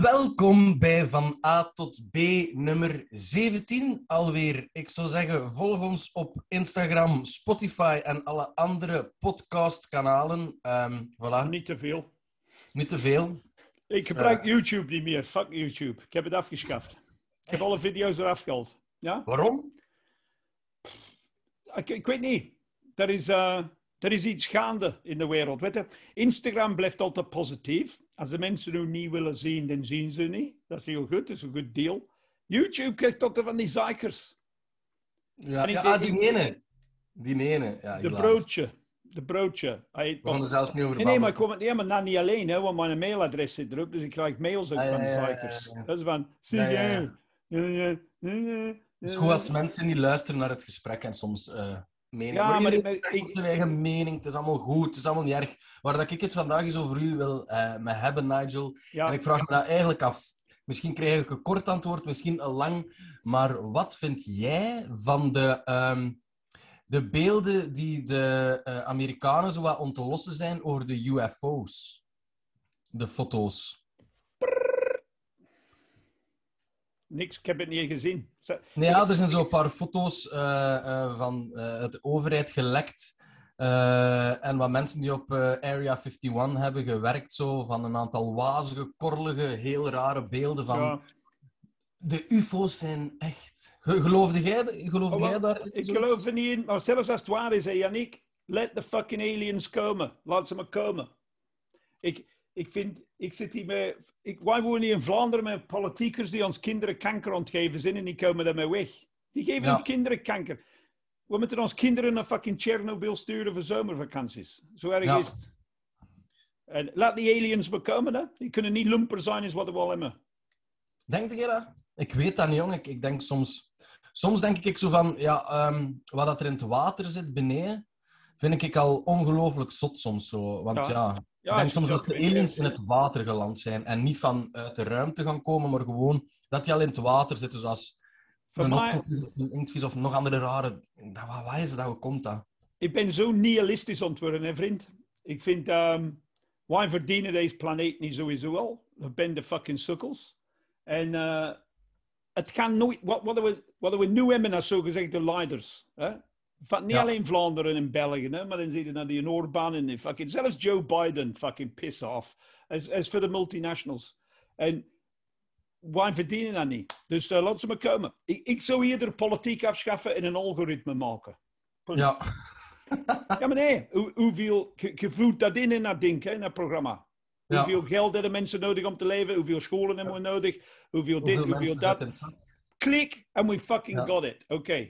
Welkom bij Van A tot B nummer 17 alweer. Ik zou zeggen, volg ons op Instagram, Spotify en alle andere podcastkanalen. Voilà. Niet te veel. Niet te veel. Ik gebruik YouTube niet meer. Fuck YouTube. Ik heb het afgeschaft. Ik heb alle video's eraf gehaald. Ja? Waarom? Ik weet niet. Er is iets gaande in de wereld. Weet je? Instagram blijft altijd positief. Als de mensen nu niet willen zien, dan zien ze niet. Dat is heel goed. Dat is een goed deal. YouTube krijgt altijd van die zeikers. Ja, die ene. Ja, de broodje. We gaan er zelfs niet over praten. Nee, maar niet alleen. Hè, want mijn mailadres zit erop. Dus ik krijg mails ook van de zeikers. Ja. Dat is van... Het is goed als mensen niet luisteren naar het gesprek en soms... Mening. Ja, maar ik heb mijn eigen mening. Het is allemaal goed, het is allemaal niet erg. Waar dat ik het vandaag eens over u wil me hebben, Nigel. Ja. En ik vraag me dat eigenlijk af. Misschien krijg ik een kort antwoord, misschien een lang. Maar wat vind jij van de beelden die de Amerikanen zo wat ontlossen zijn over de UFO's? De foto's. Niks, ik heb het niet gezien. Nee, ja, er zijn zo'n paar foto's van de overheid gelekt. En wat mensen die op Area 51 hebben gewerkt, zo, van een aantal wazige, korrelige, heel rare beelden van... Ja. De UFO's zijn echt... Geloofde jij daar? Ik geloof er niet in, maar zelfs als het waar is, hè, Yannick, let the fucking aliens komen. Laat ze maar komen. Ik zit hier met... Wij wonen hier in Vlaanderen met politiekers die ons kinderen kanker ontgeven zijn en die komen daarmee weg. Die geven hun kinderen kanker. We moeten ons kinderen naar fucking Tsjernobyl sturen voor zomervakanties. Zo erg is het. En laat die aliens bekomen, hè. Die kunnen niet lumper zijn, is wat we al hebben. Denk je dat? Ik weet dat niet, jong. Ik denk soms... Soms denk ik zo van... Ja, wat dat er in het water zit beneden, vind ik al ongelooflijk zot soms zo. Want ja, ik denk soms dat de aliens in het water geland zijn en niet vanuit de ruimte gaan komen, maar gewoon dat die al in het water zitten, zoals een inktvis of nog andere rare... Waar is dat? Hoe komt dat? Ik ben zo nihilistisch ontworpen, hè, vriend. Ik vind, wij verdienen deze planeet niet sowieso al. We ben de fucking sukkels. En het kan nooit... Wat we nu hebben, als zogezegd de leiders, hè? Niet alleen Vlaanderen en België, hè, maar dan zie je naar die Orbán en die fucking... Zelfs Joe Biden fucking piss off. As voor de multinationals. En wij verdienen dat niet. Dus laat ze maar komen. Ik zou eerder politiek afschaffen en een algoritme maken. Ja. Ja, maar nee. Hoeveel... Je voert dat in dat ding, hè, in dat programma. Ja. Hoeveel geld hebben mensen nodig om te leven? Hoeveel scholen hebben we nodig? Hoeveel dat? Klik en we fucking got it. Oké,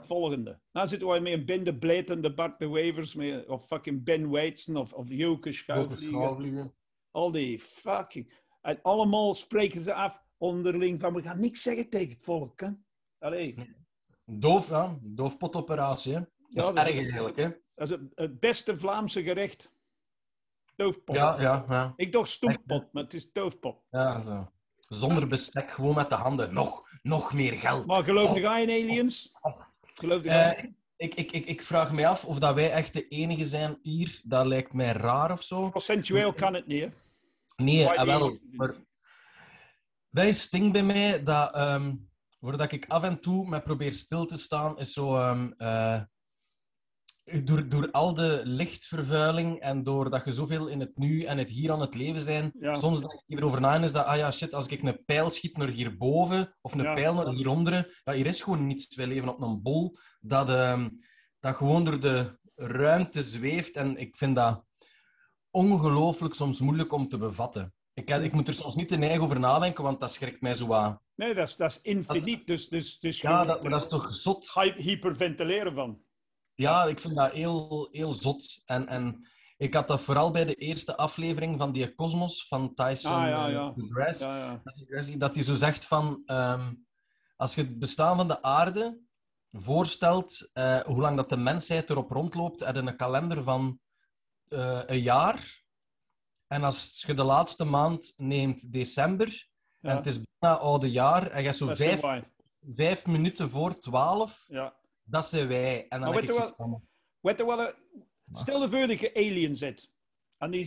volgende. Nou zitten wij met een bende bletende Bart De Wevers, of fucking Ben Weyts of Joke Schauvliege. Al die fucking... En allemaal spreken ze af onderling van, we gaan niks zeggen tegen het volk, hè. Allee. Doof, ja. Doofpotoperatie, hè. Dat is erg eigenlijk, hè. Dat is het beste Vlaamse gerecht. Doofpot. Ja. Ik dacht stoempot, maar het is doofpot. Ja, zo. Zonder bestek, gewoon met de handen. Nog meer geld. Maar geloof jij in aliens? Ik vraag me af of dat wij echt de enige zijn hier. Dat lijkt mij raar of zo. Procentueel kan het niet, hè? Nee, wel. Maar dat is het ding bij mij, dat, waar ik af en toe me probeer stil te staan, is zo... Door al de lichtvervuiling en doordat je zoveel in het nu en het hier aan het leven zijn, soms denk ik erover na en is dat, als ik een pijl schiet naar hierboven of een pijl naar hieronder, hier is gewoon niets. Wij leven op een bol dat gewoon door de ruimte zweeft en ik vind dat ongelooflijk soms moeilijk om te bevatten. Ik moet er soms niet te neig over nadenken, want dat schrikt mij zo aan. Nee, dat is infiniet. Dus dat is toch zot. Hyperventileren van. Ja, ik vind dat heel, heel zot. En ik had dat vooral bij de eerste aflevering van die Cosmos, van Tyson dat hij zo zegt van... als je het bestaan van de aarde voorstelt, hoe lang dat de mensheid erop rondloopt, en een kalender van een jaar. En als je de laatste maand neemt december, en het is bijna oude jaar, en je hebt zo vijf minuten voor 12... Ja. Dat zijn wij. En dan heb ik iets van... Stel je voor dat je alien zit. En die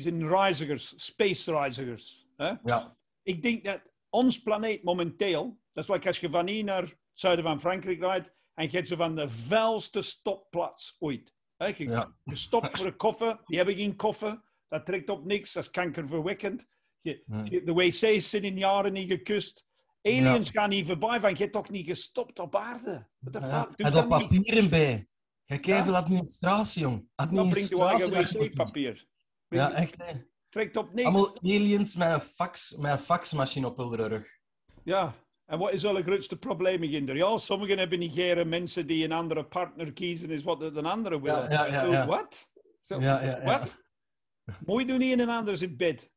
zijn reizigers, space reizigers. Hè? Ja. Ik denk dat ons planeet momenteel... Dat is like als je van hier naar het zuiden van Frankrijk rijdt... en je hebt ze van de vuilste stopplaats ooit. Hè? Je stopt voor een koffer. Die hebben geen koffer. Dat trekt op niks. Dat is kankerverwekkend. De wc's zijn in jaren niet gekust. Aliens gaan niet voorbij, want je hebt toch niet gestopt op aarde? What the fuck? Doe en dat papieren niet... bij. Kijk even administratie, jong. Administratie. Dan brengt je eigen wc-papier. Ja, echt, hè. Trekt op niks. Allemaal aliens met een faxmachine op hun rug. Ja, en wat is wel het grootste probleem in? Ja, sommigen hebben negeren mensen die een andere partner kiezen, is wat een andere willen. Ja. Wat? So, ja. Wat? Mooi doen niet in een ander zijn bed.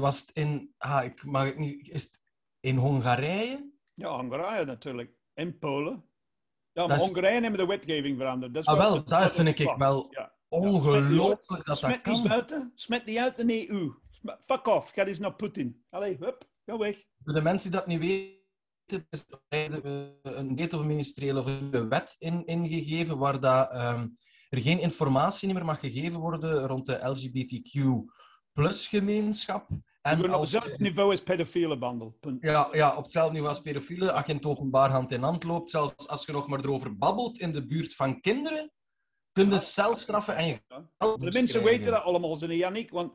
Was het in... ik mag het niet... Is het in Hongarije? Ja, Hongarije natuurlijk. En Polen. Ja, maar Hongarije hebben de wetgeving veranderd. Wel, dat vind ik wel ongelooflijk dat dat kan. Smet die buiten, smet die uit de EU. Fuck off, ga eens naar Poetin. Allee, hup, ga weg. Voor de mensen die dat niet weten, is er een wet of een wet ingegeven waar dat, er geen informatie meer mag gegeven worden rond de LGBTQ+ gemeenschap. En op hetzelfde niveau als pedofiele bandel. Ja, op hetzelfde niveau als pedofiele. Agent openbaar hand in hand loopt. Zelfs als je nog maar erover babbelt in de buurt van kinderen, kun je celstraffen en je geld. De mensen weten dat allemaal, zijn Jannik. Want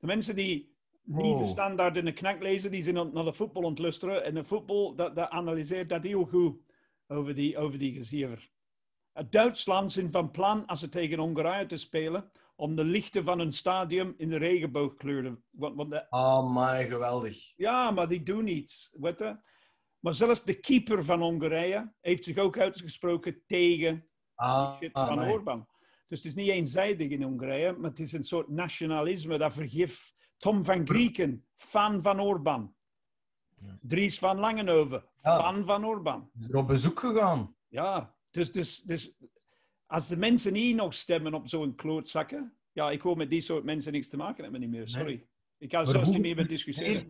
de mensen die niet de standaard in de knak lezen, die zijn naar de voetbal ontlusteren. En de voetbal, dat analyseert dat heel goed over die geziever. Duitsland zijn van plan, als ze tegen Hongarije te spelen, om de lichten van een stadium in de regenboogkleuren. Oh, my, geweldig. Ja, maar die doen iets, weet je. Maar zelfs de keeper van Hongarije heeft zich ook uitgesproken tegen de shit van Orbán. Dus het is niet eenzijdig in Hongarije, maar het is een soort nationalisme dat vergif. Tom van Grieken, fan van Orbán. Dries van Langenhove, fan van Orbán. Is er op bezoek gegaan. Ja, dus als de mensen hier nog stemmen op zo'n klootzakken... Ja, ik wil met die soort mensen niks te maken hebben, niet meer. Sorry. Nee. Ik kan zelfs niet meer met discussiëren.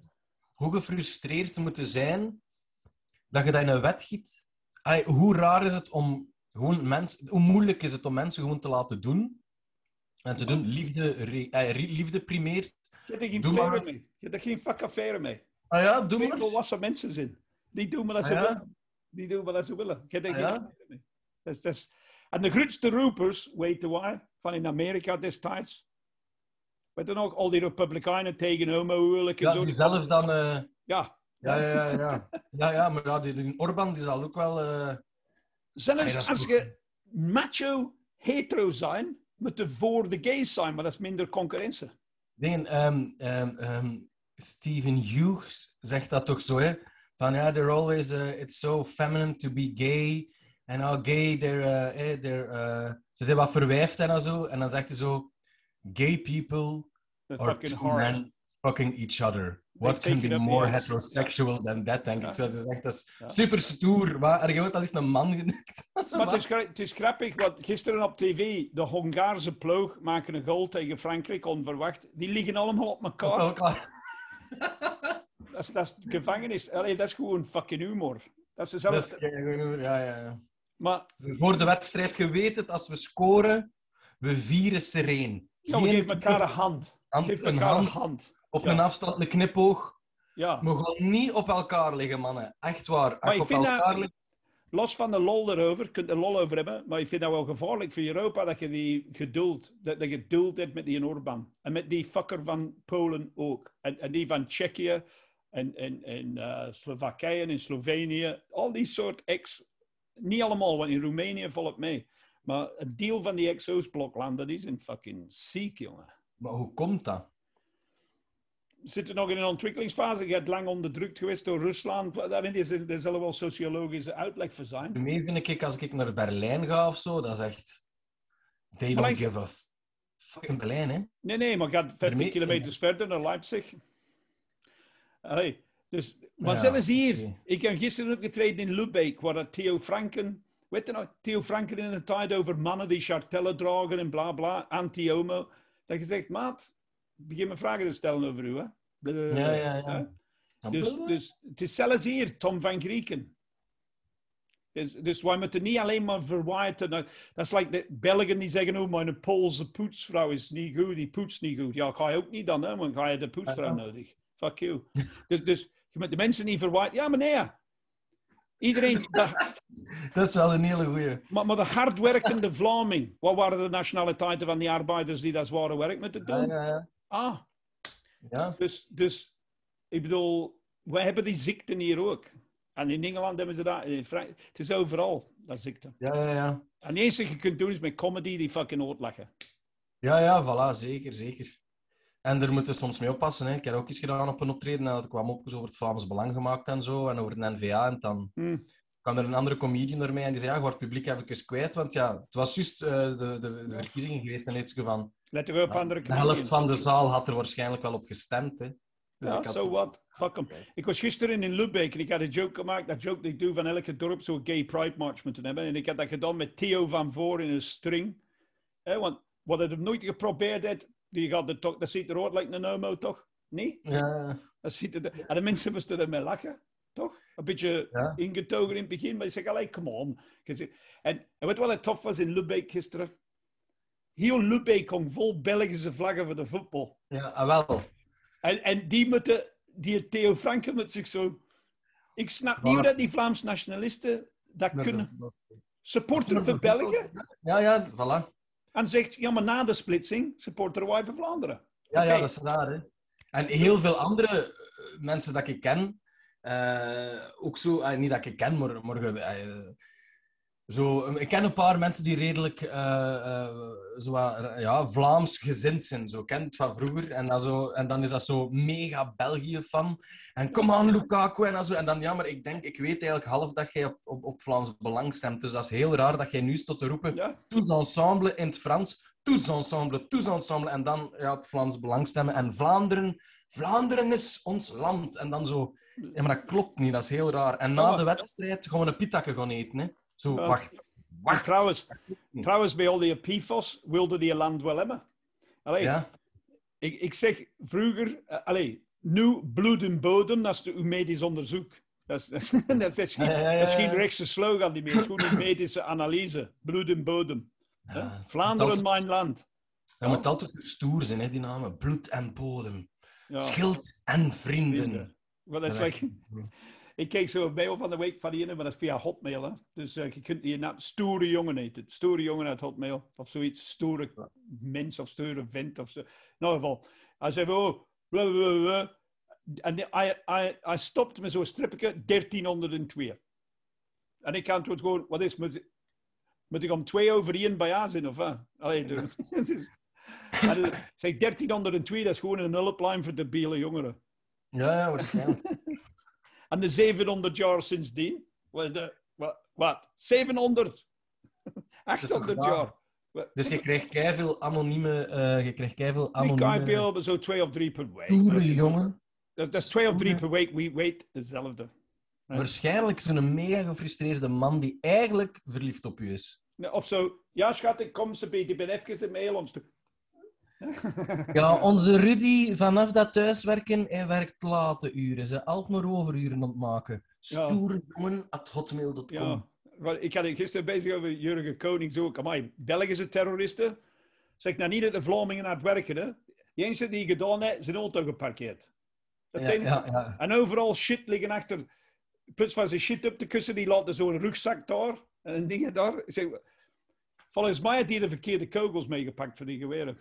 Hoe gefrustreerd moeten zijn dat je dat in een wet giet? Hoe raar is het om gewoon mensen... Hoe moeilijk is het om mensen gewoon te laten doen? En te doen, liefde primeert. Je hebt er geen affaire mee. Je hebt er geen fuck affaire mee. Ah ja, doe maar. Er zijn volwassen mensen in. Die doen wat ze willen. Die doen wat ze willen. Je hebt er geen affaire mee. Dat is... En de grootste roepers, weten waar, van in Amerika destijds. Weet je nog, al die Republikeinen tegen homohuwelijk en zo. Ja, die zelf dan... Ja, maar ja, die Orbán die zal ook wel... Zelfs als je macho, hetero zijn, moet je voor de gays zijn, maar dat is minder concurrentie. Stephen Hughes zegt dat toch zo, hè? Van ja, they're always... it's so feminine to be gay... En nou, gay, ze zijn wat verwijfd en zo. En dan zegt hij zo... Gay people are fucking two men fucking each other. What can be more heterosexual than that, denk ik. Zo, ze zegt, dat is super stoer. Maar je wordt al eens een man genukt. Maar het is grappig, want gisteren op tv... De Hongaarse ploeg maken een goal tegen Frankrijk, onverwacht. Die liggen allemaal op elkaar. Dat is gevangenis. Allee, dat is gewoon fucking humor. Dat is zelfs... Ja. Maar... Voor de wedstrijd geweten, als we scoren, we vieren sereen. Ja, we geven elkaar een hand. Op een afstand, een knipoog. Ja. We gaan niet op elkaar liggen, mannen. Echt waar. Maar ik vind dat, los van de lol erover, je kunt er lol over hebben, maar ik vind dat wel gevaarlijk voor Europa, dat je die geduld, hebt met die Orbán. En met die fucker van Polen ook. En die van Tsjechië. En Slowakije en in Slovenië, al die soort ex... Niet allemaal, want in Roemenië volgt mee. Maar een deel van die ex-Oostbloklanden, die zijn fucking ziek, jongen. Maar hoe komt dat? Zitten nog in een ontwikkelingsfase. Je hebt lang onderdrukt geweest door Rusland. Daar zullen wel sociologische uitleg voor zijn. De meer vind ik, als ik naar Berlijn ga of zo, dat is echt... They don't give a fucking Berlijn, hè? Nee, maar gaat 50 kilometers verder naar Leipzig... Allee, dus, maar zelfs hier, ik heb gisteren opgetreden in Lübeck, waar Theo Francken, weet je nog, Theo Francken in de tijd over mannen die chartellen dragen en bla bla, anti-homo. Dat je zegt, maat, begin me vragen te stellen over u, hè. Dus het is zelfs hier, Tom van Grieken. Dus wij moeten niet alleen maar verwijten. Dat is like de Belgen die zeggen, oh, mijn Poolse poetsvrouw is niet goed, die poets niet goed. Ja, ga je ook niet dan, hè, want ga je de poetsvrouw nodig. Fuck you. Dus je moet de mensen niet verwijten. Ja, meneer. Iedereen... dat is wel een hele goeie. Maar de hardwerkende Vlaming. Wat waren de nationaliteiten van die arbeiders die dat zware werk moeten doen? Ja. Ah. Ja. Dus, ik bedoel, wij hebben die ziekten hier ook. En in Engeland hebben ze dat. Het is overal, dat ziekte. Ja. En het enige je kunt doen is met comedy die fucking oortlachen. Ja, voilà, zeker. En daar moeten we soms mee oppassen. Hè. Ik heb ook iets gedaan op een optreden en dat kwam op over het Vlaams Belang gemaakt en zo, en over de N-VA. En dan kwam er een andere comedian door mij en die zei, ja, je wordt het publiek even kwijt, want ja, het was juist de verkiezingen geweest en iets van... Letten we op andere comedians. De helft van de zaal had er waarschijnlijk wel op gestemd, hè. Dus ja, zo wat. Fuck hem. Ik was gisteren in Lübeck en ik had een joke gemaakt. Dat joke die ik doe van elke dorp zo'n gay pride march moeten hebben. En ik had dat gedaan met Theo van voor in een string. Want wat hij nooit geprobeerd heeft, die gaat er toch, dat ziet er ook lijkt een homo, toch? Nee? Ja. Dat ziet er, en de mensen moesten ermee lachen, toch? Een beetje ingetogen in het begin, maar ik zeg allee, come on. En weet wat het tof was in Lübeck gisteren? Heel Lübeck hong vol Belgische vlaggen voor de voetbal. Ja, wel. En die Theo Francken met zich zo... Ik snap niet hoe dat die Vlaams nationalisten dat kunnen. Supporter voor België? Ja, voilà. En zegt, ja, maar na de splitsing, supporter wij voor Vlaanderen. Ja, dat is raar, hè. En heel veel andere mensen dat ik ken, ook zo... niet dat ik ken, maar... ik ken een paar mensen die redelijk Vlaams gezind zijn. Zo kent van vroeger. En dan is dat zo mega België-fan. En kom aan, Lukaku. En dan, ja, maar ik weet eigenlijk half dat jij op Vlaams Belang stemt. Dus dat is heel raar dat jij nu stond te roepen. Ja? Tous ensemble in het Frans. Tous ensemble, tous ensemble. En dan op Vlaams Belang stemmen. En Vlaanderen is ons land. En dan zo... Ja, maar dat klopt niet. Dat is heel raar. En na de wedstrijd gaan we een pitakke gaan eten, hè. Zo, wacht. Trouwens, bij al die PFOS wilde die land wel hebben. Allee, ik zeg vroeger... nu bloed en bodem, dat is de medisch onderzoek. Dat is geen rechtse slogan die meer. Goede medische analyse. Bloed en bodem. Ja. Vlaanderen, mijn land. Dat moet altijd stoer zijn, hè, die namen. Bloed en bodem. Ja. Schild en vrienden. Wel, dat is like... Ik keek zo een mail van de week van die, maar dat is via Hotmail. Hè? Dus je kunt hier naar stoere jongen eten. Stoere jongen uit Hotmail. Of zoiets. Stoere mens of stoere vent. Of zo. In ieder geval. Hij zei, oh, blablabla. En hij stopt met zo'n strippetje 1302. En ik antwoord gewoon, wat is, moet ik om 2 over 1 bij jou zijn? Of wat? Allee, doe. Ik zeg, 1302, dat is gewoon een hulplijn voor debiele jongeren. Ja, waarschijnlijk. En de 700 jaar sindsdien? Wat? 700? 800 jaar? Dus je kreeg keiveel anonieme... Niet keiveel, maar zo 2 of 3 per week. Stoere jongen. Dat is 2 of 3 per week. We weet dezelfde. Waarschijnlijk is een mega gefrustreerde man die eigenlijk verliefd op u is. Of zo. Ja, schat, ik kom ze bij. Ik ben even een mail om te... Ja, onze Rudy, vanaf dat thuiswerken, hij werkt late uren. Ze altijd maar overuren aan het maken. Stoere jongen at hotmail.com. Ja, ik had het gisteren bezig over Jürgen Conings ook. Amai, Belgische terroristen. Zeg nou niet dat de Vlamingen aan het werken, hè. De enige die gedaan heeft, zijn auto geparkeerd. Ja. En overal shit liggen achter. In plaats van zijn shit op te kussen, die laten zo'n rugzak daar. En een ding daar. Zeg, volgens mij had hij de verkeerde kogels meegepakt voor die geweren.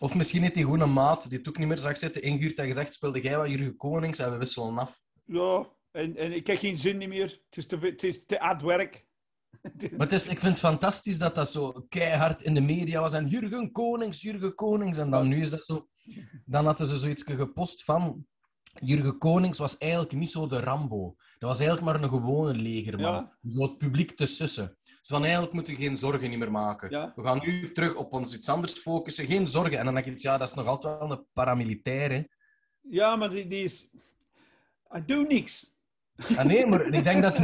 Of misschien heeft hij gewoon een maat die het ook niet meer zag zitten, ingehuurd en gezegd, speelde jij wat Jürgen Conings en we wisselen af. Ja, en ik heb geen zin meer. Het is te hard werk. Maar ik vind het fantastisch dat dat zo keihard in de media was. En Jürgen Conings. En dan nu is dat zo... Dan hadden ze zoiets gepost van... Jürgen Conings was eigenlijk niet zo de Rambo. Dat was eigenlijk maar een gewone legerman. Ja. Om zo het publiek te sussen. Dus van eigenlijk moeten we geen zorgen niet meer maken. Ja. We gaan nu terug op ons iets anders focussen. Geen zorgen. En dan denk ik, ja, dat is nog altijd wel een paramilitair, hè. Ja, maar die is... Hij doet niks. Ah, nee, maar ik denk dat...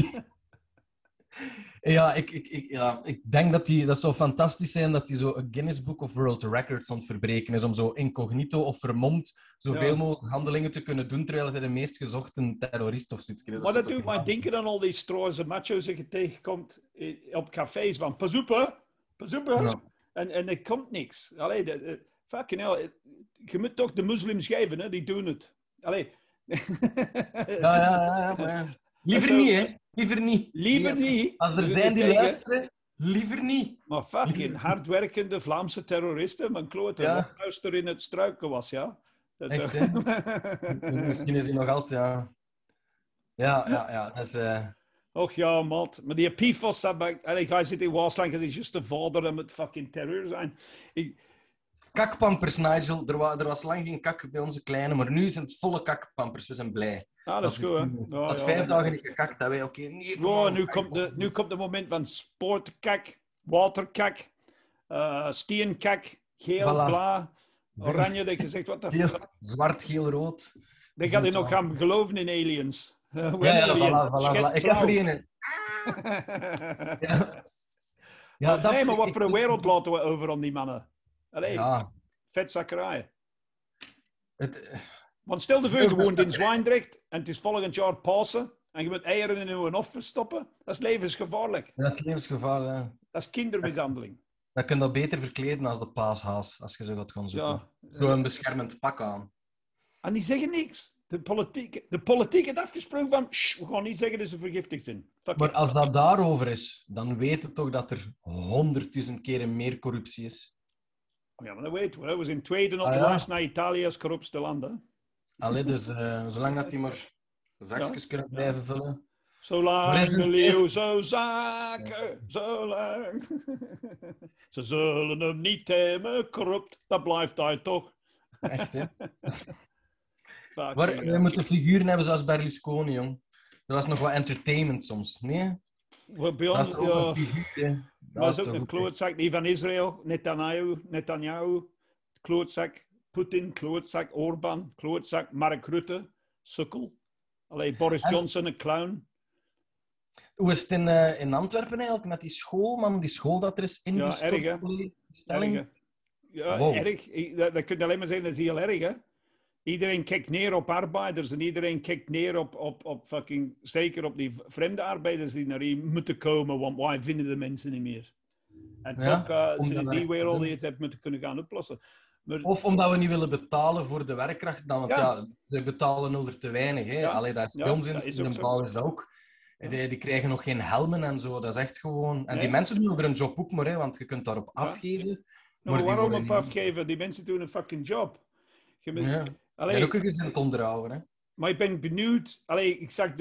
Ja, ik denk dat zou fantastisch zijn dat hij zo een Guinness Book of World Records aan het verbreken is om zo incognito of vermomd zoveel mogelijk handelingen te kunnen doen terwijl hij de meest gezochte terrorist of zoiets is. Maar dat doet mij denken aan al die stroze macho's die je tegenkomt op cafés van pas op, ja. En er komt niks. Allee, fucking hell, je moet toch de moslims geven, hè? Die doen het. Allee. Ja. Liever niet, hè? Liever niet. Als er zijn die luisteren, liever niet. Maar fucking hardwerkende Vlaamse terroristen, mijn klote, luister in het struiken was, ja. Dat echt, hè? Misschien is hij nog altijd, ja. Ja. Dus, Och ja, maat. Maar die PFOS, hij zit in Waasland, hij is juist een vader en met fucking terror zijn. Kakpampers, Nigel. Er was lang geen kak bij onze kleine, maar nu zijn het volle kakpampers. We zijn blij. Ah, dat is goed, hè? Dat 5 dagen niet gekakt hebben, oké. Wow, nu komt het moment van sportkak, waterkak, steenkak, geel, bla, oranje. Dat je zegt, wat de fuck? Zwart, geel, rood. Dan gaat hij nog gaan geloven in aliens. Voilà. Ik heb er een. Maar wat voor een wereld laten we over aan die mannen? Allee, vetzakkerij. Want stel de voor, je woont in Zwijndrecht en het is volgend jaar Pasen en je moet eieren in je hof verstoppen. Dat is levensgevaarlijk. Ja. Dat is kindermishandeling. Dat kun je dat beter verkleden als de paashaas, als je zo gaat gaan zoeken. Ja. Zo'n beschermend pak aan. En die zeggen niks. De politiek heeft afgesproken van... we gaan niet zeggen dat ze vergiftigd zijn. Maar als dat daarover is, dan weten we toch dat er 100.000 keren meer corruptie is. Ja, maar dat weten we. We zijn tweede op de lijst naar Italië als corruptste landen. Allee, dus zolang dat die maar zakjes kunnen blijven vullen. Zolang de leeuw zo zaken, zolang. Ze zullen hem niet temmen, corrupt, dat blijft hij toch. Echt, hè? We moeten figuren hebben zoals Berlusconi, jong. Dat was nog wat entertainment soms, nee? Dat is ook een figuur, maar dat is ook een klootzak, die van Israël, Netanyahu, klootzak, Poetin, klootzak, Orbán, klootzak, Mark Rutte, sukkel. Allee, Boris Johnson, een clown. Hoe is het in Antwerpen eigenlijk, met die school, man? Die school dat er is in die stelling. Erg, ja, wow. Erg. Dat kun je alleen maar zeggen, dat is heel erg, hè? Iedereen kijkt neer op arbeiders en iedereen kijkt neer op fucking... Zeker op die vreemde arbeiders die naar hier moeten komen, want wij vinden de mensen niet meer. En toch zijn in die wereld die het hebben moeten kunnen gaan oplossen. Maar, of omdat we niet willen betalen voor de werkkracht, dan, want ze betalen er te weinig. Hè? Ja. Allee, dat is bij ons in de bouw is dat ook. Ja. Die krijgen nog geen helmen en zo, dat is echt gewoon... En die mensen doen er een job ook maar, hè, want je kunt daarop afgeven. Nou, maar waarom op afgeven? Die mensen doen een fucking job. Allee, ja, ook gezond onderhouden, hè? Maar ik ben benieuwd... Allee, ik zag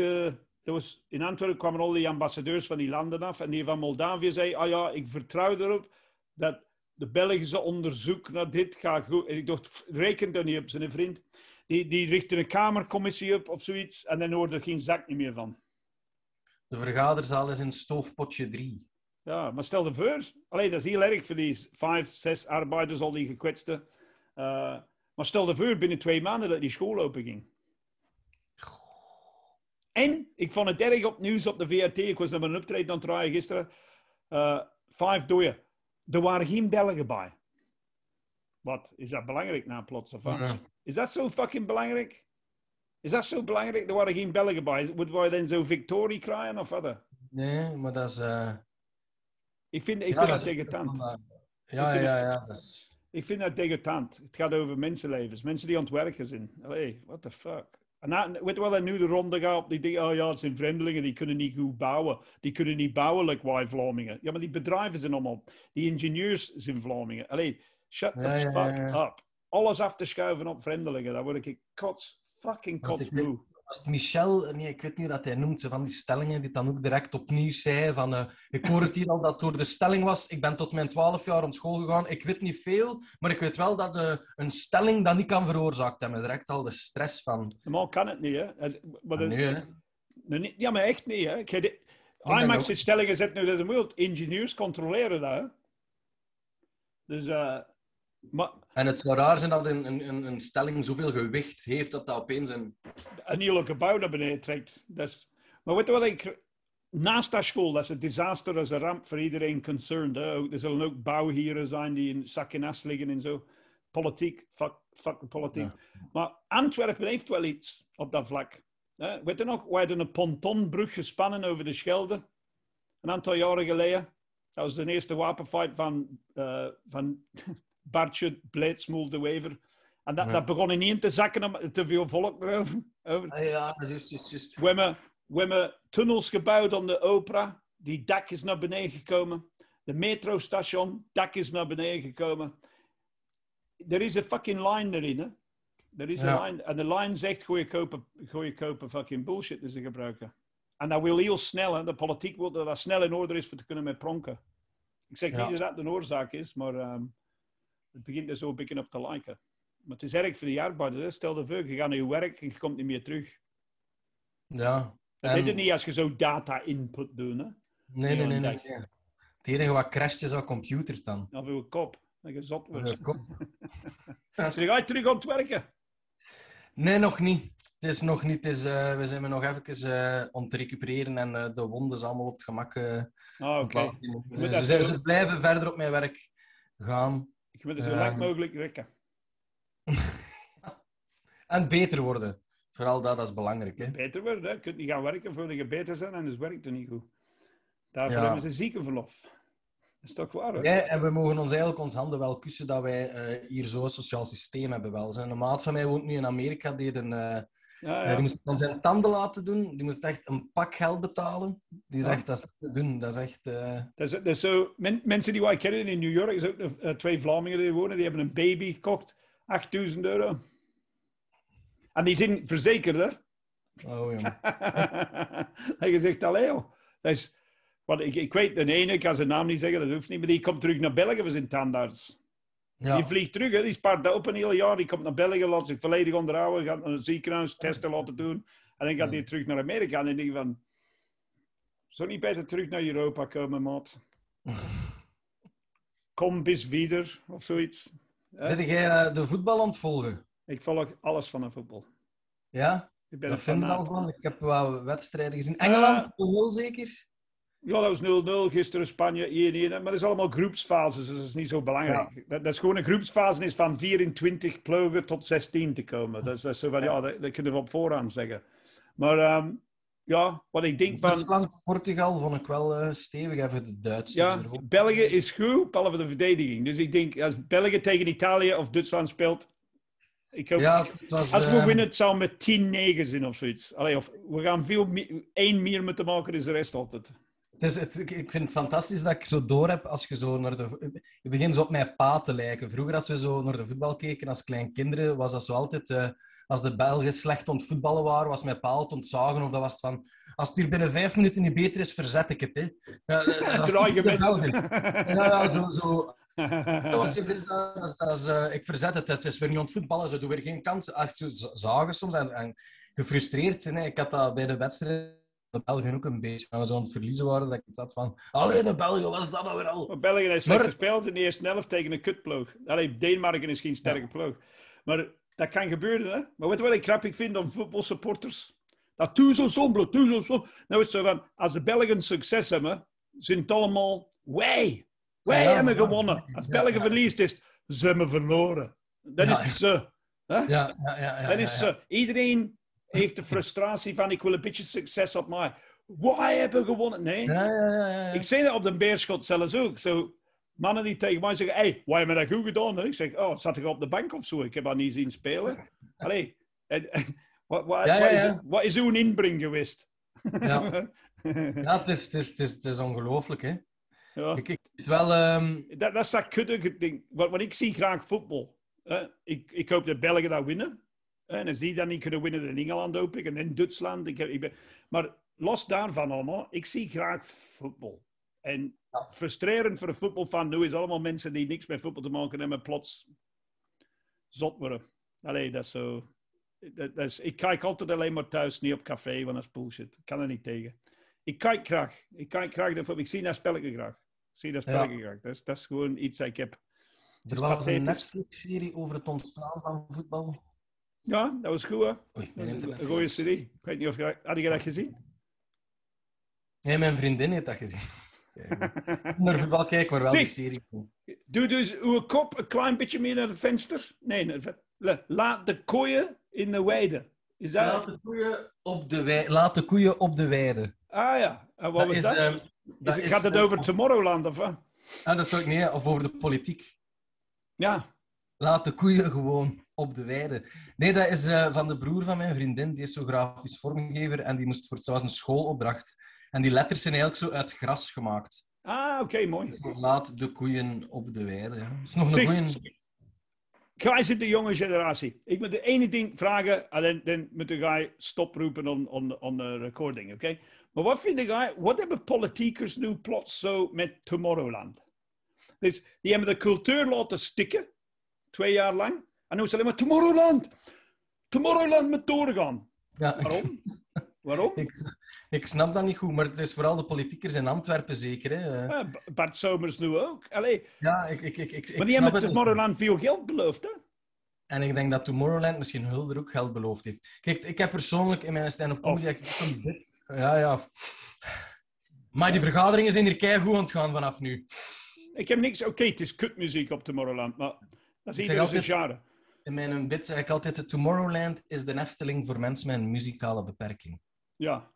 in Antwerpen kwamen al die ambassadeurs van die landen af en die van Moldavië zei, ik vertrouw erop dat de Belgische onderzoek naar dit gaat goed. En ik dacht, rekent er niet op, zijn vriend. Die richtte een kamercommissie op of zoiets en dan hoorde er geen zak niet meer van. De vergaderzaal is in stoofpotje 3. Ja, maar stel je voor... Allee, dat is heel erg voor die 5, 6 arbeiders, al die gekwetsten... Maar stel je voor binnen 2 maanden dat die school open ging. En ik vond het erg op nieuws op de VRT. Ik was naar mijn optreden aan het draaien gisteren. 5 doden. Er waren geen Belgen bij. Wat? Is dat belangrijk nou plots? Of wat? Is dat zo fucking belangrijk? Is dat zo belangrijk? Er waren geen Belgen bij. Moeten wij dan zo victorie krijgen of wat? Nee, maar dat is... Ik vind dat degoutant. Ja. Dat is... Ik vind dat degoutant. Het gaat over mensenlevens. Mensen die aan het werken zijn. Allee, what the fuck. Weet je wel, dat nu de ronde gaat op die denken, het zijn vreemdelingen, die kunnen niet goed bouwen. Die kunnen niet bouwen, like wij Vlamingen. Ja, maar die bedrijven zijn allemaal. Die ingenieurs zijn Vlamingen. Allee, shut the fuck up. Alles af te schuiven op vreemdelingen, daar word ik fucking kots moe. Als het Michel, ik weet niet hoe dat hij noemt, van die stellingen die dan ook direct opnieuw zei van ik hoor het hier al dat door de stelling was, ik ben tot mijn 12 jaar op school gegaan, ik weet niet veel, maar ik weet wel dat een stelling dat niet kan veroorzaakt hebben. Direct al de stress van... Normaal kan het niet, hè? Ja, maar echt niet, hè? Hij maakt zijn stellingen zetten nu dat de wereld. Ingenieurs controleren dat, hè? Dus... En het zou raar zijn dat een stelling zoveel gewicht heeft dat opeens een heel gebouw naar beneden trekt. Maar weet je wat ik... Naast haar school, dat is een disaster, dat is een ramp voor iedereen concerned. Hè? Er zullen ook bouwheren zijn die in zak en as liggen en zo. Politiek, fuck de politiek. Ja. Maar Antwerpen heeft wel iets op dat vlak. Hè? Weet je nog, wij hadden een pontonbrug gespannen over de Schelde. Een aantal jaren geleden. Dat was de eerste wapenfight van Bartje Bleedsmoel de Wever. En dat begon ineen te zakken, om te veel volk erover. Ja, just. We hebben tunnels gebouwd om de opera. Die dak is naar beneden gekomen. De metrostation, dak is naar beneden gekomen. Er is een fucking line erin, hè? Er is een line. En de line zegt goeie kopen fucking bullshit die ze gebruiken. En dat wil heel snel, hè? De politiek wil dat snel in orde is voor te kunnen met pronken. Ik zeg niet dat dat de oorzaak is, maar het begint er zo een beetje op te lijken. Maar het is erg voor de arbeiders, hè? Stel je voor, je gaat naar je werk en je komt niet meer terug. Ja. Dat weet je niet als je zo data-input doet, hè? Nee. Het enige wat crasht is al computer dan. Of uw kop. Dat je zot wordt. Dus ga je terug aan het werken? Nee, nog niet. Het is nog niet. We zijn nog even om te recupereren en de wonden allemaal op het gemak... oké. Ze blijven verder op mijn werk gaan. Ik wil er zo lang mogelijk rekken. En beter worden. Vooral dat is belangrijk. Hè? Beter worden, hè? Je kunt niet gaan werken voordat je beter bent en dus werkt het niet goed. Daarvoor hebben ze ziekenverlof. Dat is toch waar? Hè? Ja, en we mogen ons eigenlijk onze handen wel kussen dat wij hier zo'n sociaal systeem hebben. Wel. Een maat van mij woont nu in Amerika, die moest dan zijn tanden laten doen. Die moest echt een pak geld betalen. Die zegt dat is te doen. Dat is echt... Dat is zo... Mensen die wij kennen in New York, is ook twee Vlamingen die wonen, die hebben een baby gekocht. €8.000. En die zijn verzekerder. Oh ja. En je zegt, allee joh. Dus, ik weet, de ene, ik kan zijn naam niet zeggen, dat hoeft niet, maar die komt terug naar België voor zijn tandarts. Ja. Die vliegt terug, hè, die spaart dat op een heel jaar, die komt naar België, laat zich volledig onderhouden, gaat naar een ziekenhuis, testen laten doen, en dan gaat die terug naar Amerika. En dan denk je van, zou niet beter terug naar Europa komen, maat? Kom bis wieder, of zoiets. Zit jij de voetbal aan het volgen? Ik volg alles van de voetbal. Ja? Ik ben een fan. Ik heb wel wedstrijden gezien. Engeland, 0-0 zeker? Ja, dat was 0-0. Gisteren Spanje, 1-1. Maar dat is allemaal groepsfases, dus dat is niet zo belangrijk. Ja. Dat is gewoon een groepsfase is van 24 ploegen tot 16 te komen. Dat is zo van, dat kunnen we op voorhand zeggen. Maar wat ik denk van... Duitsland, Portugal vond ik wel stevig, even de Duitsers. Ja, België is goed, behalve de verdediging. Dus ik denk, als België tegen Italië of Duitsland speelt... Ik hoop, als we winnen, het zou met 10-9 zijn of zoiets. Allee, of we gaan veel meer moeten maken dan de rest altijd. Dus ik vind het fantastisch dat ik zo door heb als je zo naar de... Je begint zo op mijn pa te lijken. Vroeger als we zo naar de voetbal keken als kleinkinderen, was dat zo altijd... als de Belgen slecht aan het voetballen waren, was mijn pa altijd ontzagen. Of dat was het van... Als het hier binnen 5 minuten niet beter is, verzet ik het. Hè. Draai je met. Ja, zo... Ik verzet het. Het is weer niet aan het voetballen. Ze doen weer geen kansen. Echt zo zagen soms en gefrustreerd zijn. Hè. Ik had dat bij de wedstrijd de Belgen ook een beetje. Als we zo aan het verliezen waren, dat ik zat van... Allee, de Belgen, was dat nou weer al? Maar België heeft slecht gespeeld in de eerste helft tegen een kutploeg. Allee, Denemarken is geen sterke ploeg. Maar dat kan gebeuren, hè. Maar weet je wat ik grappig vind aan voetbalsupporters? Dat doe zo somber. Nou is het zo van... Als de Belgen succes hebben, zijn het allemaal... Wij hebben gewonnen. Als België verliest, is ze hebben verloren. Dat is ze. Dat is ze. Iedereen heeft de frustratie van ik wil een beetje succes op mij. Wij hebben gewonnen. Nee. Ik zei dat op de Beerschot zelfs ook. So, mannen die tegen mij zeggen, hey, wij hebben dat goed gedaan. Hè? Ik zeg, zat ik op de bank of zo? Ik heb dat niet zien spelen. Allee. Wat is uw inbreng geweest? Het is ongelooflijk, hè? Ja. Ik weet wel... Dat is dat kudde ding. Want ik zie graag voetbal. Ik hoop dat België dat winnen. En als die dan niet kunnen winnen, dan Engeland hoop ik. En dan Duitsland. Maar los daarvan allemaal, ik zie graag voetbal. En frustrerend voor een voetbalfan nu is allemaal mensen die niks met voetbal te maken hebben, plots zot worden. Allee, dat is zo... Ik kijk altijd alleen maar thuis, niet op café, want dat is bullshit. Ik kan er niet tegen. Ik kijk graag naar voetbal. Ik zie dat spelletje graag. Dat is gewoon iets dat ik heb. Er was een Netflix-serie over het ontstaan van voetbal. Ja, dat was goed, hè? Oei, dat was een goede serie. Ik weet niet of je dat gezien? Nee, mijn vriendin heeft dat gezien. Naar wel kijken, maar wel die serie. Doe dus uw kop een klein beetje meer naar het venster. Nee, laat de koeien in de weide. Is dat... Laat de koeien op de weide. Ah ja, en wat was dat? Gaat het over Tomorrowland of wat? Ah, dat zou ik niet, of over de politiek. Ja. Laat de koeien gewoon op de weide. Nee, dat is van de broer van mijn vriendin. Die is zo grafisch vormgever en die moest voor het was een schoolopdracht. En die letters zijn eigenlijk zo uit gras gemaakt. Ah, oké, mooi. Dus laat de koeien op de weide. Dat is nog een goeie... Gij zit de jonge generatie. Ik moet de ene ding vragen en dan moet de guy stoproepen on de recording, oké? Okay? Maar wat vind ik, wat hebben politiekers nu plots zo met Tomorrowland? Dus die hebben de cultuur laten stikken, 2 jaar lang. En nu is het alleen maar Tomorrowland. Tomorrowland moet doorgaan. Ja, waarom? Waarom? Ik snap dat niet goed, maar het is vooral de politiekers in Antwerpen zeker. Hè? Ja, Bart Somers nu ook. Allee. Ja, maar die hebben Tomorrowland veel geld beloofd, hè? En ik denk dat Tomorrowland misschien Hulder ook geld beloofd heeft. Kijk, ik heb persoonlijk in mijn stand-up comedy... Ja. Maar die vergaderingen zijn hier keigoed aan het gaan vanaf nu. Ik heb niks... Oké, het is kutmuziek op Tomorrowland, maar dat is ieder zijn genre. In mijn bit zeg ik altijd, Tomorrowland is de Efteling voor mensen met een muzikale beperking. Ja.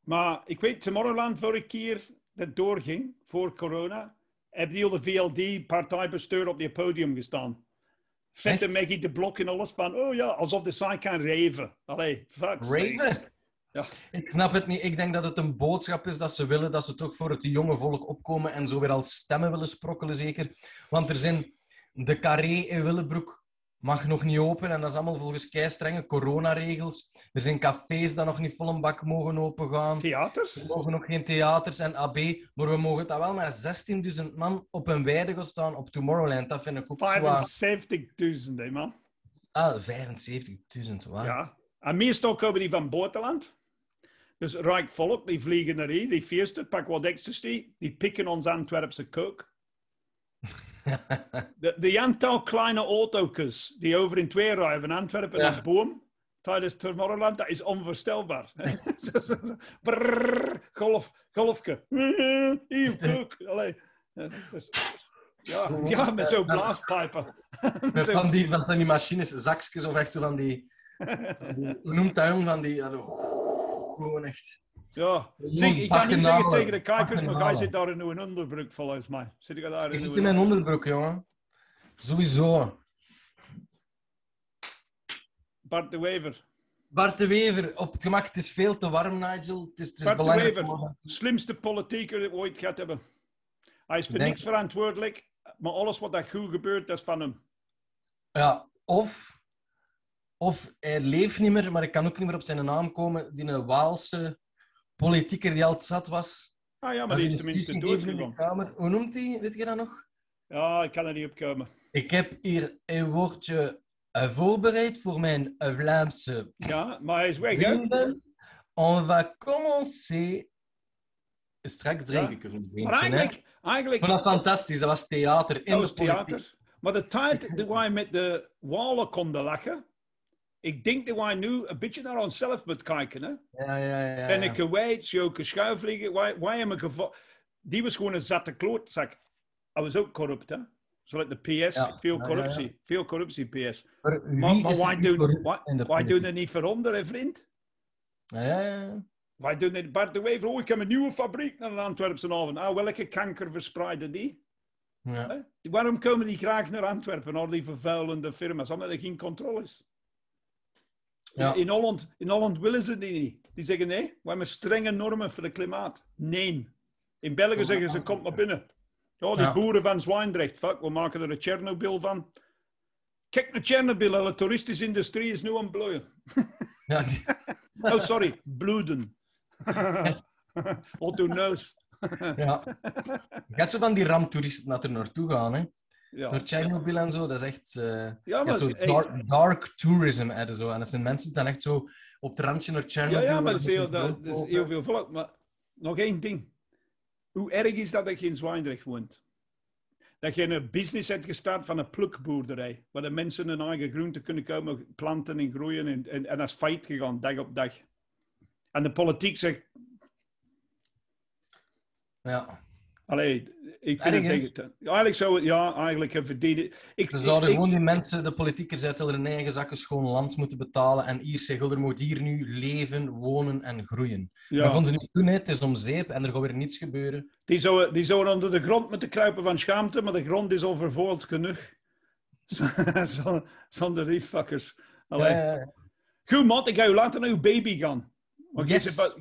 Maar ik weet, Tomorrowland vorige keer dat doorging, voor corona, heb die hele VLD-partijbestuur op het podium gestaan. Vette Maggie de Blok en alles van, oh ja, alsof de saai kan reven. Allee, fuck. Reven? Ja. Ik snap het niet. Ik denk dat het een boodschap is dat ze willen dat ze toch voor het jonge volk opkomen en zo weer al stemmen willen sprokkelen, zeker. Want er zijn... De carré in Willebroek mag nog niet open en dat is allemaal volgens keistrenge coronaregels. Er zijn cafés dat nog niet vol een bak mogen opengaan. Theaters? Er mogen nog geen theaters en AB, maar we mogen dat wel met 16.000 man op een weide gaan staan op Tomorrowland. Dat vind ik ook zwaar. 75.000, hè, man. Ah, 75.000, waar. Ja. En meestal komen die van buitenland. Dus rijk volk, die vliegen naar hier, die feesten, pakken wat ecstasy, die pikken ons Antwerpse kook. De aantal kleine auto's die over in 2 rijden van Antwerpen en Boom tijdens Tomorrowland, dat is onvoorstelbaar. Brrrr, golfke. Eeuw, kook. Ja, met zo'n blaaspijpen. Van die machines, zakjes of echt zo van die... Hoe noemt dat hem? Van die... Gewoon echt... Ja, zie, ik kan niet zeggen tegen de kijkers, maar jij zit daar in een onderbroek, volgens mij. Zit ik daar in zit in mijn onderbroek, jongen. Sowieso. Bart De Wever. Bart De Wever, op het gemak. Het is veel te warm, Nigel. Het is Bart De Wever, slimste politieker die we ooit gehad hebben. Hij is voor niks verantwoordelijk, maar alles wat daar goed gebeurt, dat is van hem. Ja, of hij leeft niet meer, maar ik kan ook niet meer op zijn naam komen. Die een Waalse... Politieker die al zat was. Ah ja, maar die is tenminste doorgekomen. Hoe noemt hij? Weet je dat nog? Ja, ik kan er niet op komen. Ik heb hier een woordje voorbereid voor mijn Vlaamse... Ja, maar hij is weg, hè? On va commencer... Straks drink ik er een beetje. Maar eigenlijk... Vond dat fantastisch. Dat was theater. Dat was theater. Maar de tijd dat wij met de Walen konden lachen... Ik denk dat wij nu een beetje naar onszelf moeten kijken. Hè? Ja. Ben ik Weyts, Joke Schauvliege, wij hebben die was gewoon een zatte klootzak. Hij was ook corrupt, hè? Zo like de PS, veel corruptie. Ja. Veel corruptie, PS. Maar wij doen het niet veranderen, vriend. Ja. Wij doen het, Bart De Wever, ik heb een nieuwe fabriek naar de Antwerpse avond. Welke kanker verspreiden die? Ja. Waarom komen die graag naar Antwerpen, al die vervuilende firma's? Omdat er geen controle is. Ja. In Holland willen ze die niet. Die zeggen nee, we hebben strenge normen voor het klimaat. Nee. In België zeggen ze, komt maar binnen. Oh, die boeren van Zwijndrecht, fuck, we maken er een Tsjernobyl van. Kijk naar Tsjernobyl, de toeristische industrie is nu aan bloeien. Ja, oh, sorry, bloeden. Otto neus. Ja. Gaat zo van die ramtoeristen naar er naartoe gaan, hè? Ja. Naar Tsjernobyl en zo, dat is echt zo dark tourism. Zo. En dat zijn mensen die dan echt zo op het randje naar Tsjernobyl... Ja, maar dat is heel veel volk. Maar nog één ding. Hoe erg is dat je in Zwijndrecht woont? Dat je een business hebt gestart van een plukboerderij, waar de mensen hun eigen groenten kunnen komen planten en groeien. En dat is feit gegaan, dag op dag. En de politiek zegt... Ja. Allee, ik vind erg, het tegen. Eigenlijk zou het, ja, eigenlijk verdienen. Ze zouden gewoon die mensen, de politiekers uit hun eigen zakken schoon land moeten betalen en hier zeggen, er moet hier nu leven, wonen en groeien. Ja. Dat gaan ze niet doen, hè. Het is om zeep en er gaat weer niets gebeuren. Die zouden onder de grond moeten kruipen van schaamte, maar de grond is al vervuild genoeg. Zonder die fuckers. Allee. Goed, man, ik ga u later naar uw baby gaan. Want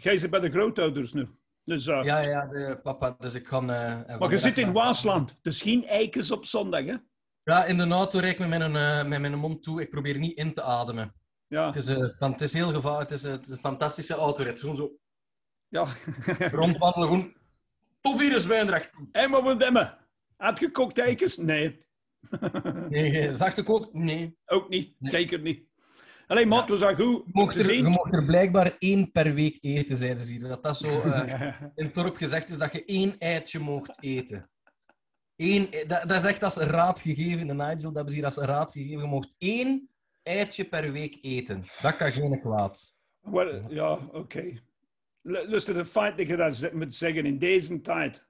jij zit bij de grootouders nu. Dus, de papa. Dus ik kan, maar je zit in Waasland, dus geen eikens op zondag, hè? Ja, in de auto reik ik met mijn mond toe. Ik probeer niet in te ademen. Ja. Het is heel gevaarlijk. Het is een fantastische autorit. Gewoon zo. Ja. Rondwandelen, gewoon. Tot hier in Zwijndrecht. En wat moet demmen? Uitgekookt eikens? Nee. Nee. Zacht gekookt? Nee. Ook niet. Nee. Zeker niet. Allee, Matt, was dat goed? Je mocht er blijkbaar 1 per week eten, zeiden ze hier. Dat zo in het dorp gezegd is, dat je 1 eitje mocht eten. Dat is echt als raad gegeven. En Nigel, dat hebben ze hier als raad gegeven. Je mocht 1 eitje per week eten. Dat kan geen kwaad. Well, ja, oké. Luister, de feit dat je dat moet zeggen in deze tijd.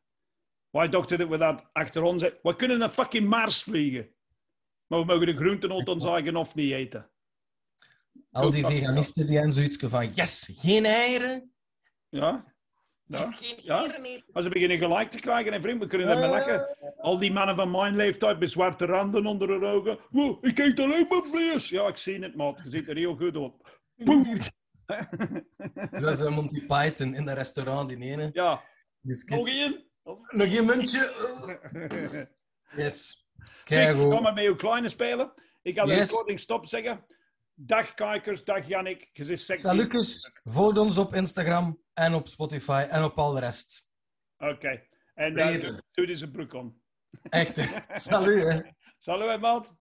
Wij dachten dat we dat achter ons hebben. We kunnen naar fucking Mars vliegen. Maar we mogen de groenten uit ons eigen of niet eten. Al die veganisten die hebben zoiets van, yes, geen eieren. Ja. Geen eieren. Als ze beginnen gelijk te krijgen, en vriend, we kunnen ermee lachen. Al die mannen van mijn leeftijd met zwarte randen onder hun ogen. Wow, ik eet alleen maar vlees. Ja, ik zie het, maat. Je ziet er heel goed op. Boem. Zoals Monty Python in dat restaurant, die ene. Ja. Nog één muntje. Yes. Kijk, ga maar met je kleine spelen. Ik ga de recording stop zeggen. Dag kijkers, dag Jannik. Je zit sexy. Salukes, volg ons op Instagram en op Spotify en op al de rest. Oké. En doe deze broek om. Echt. Salut, hè. Salut, maat.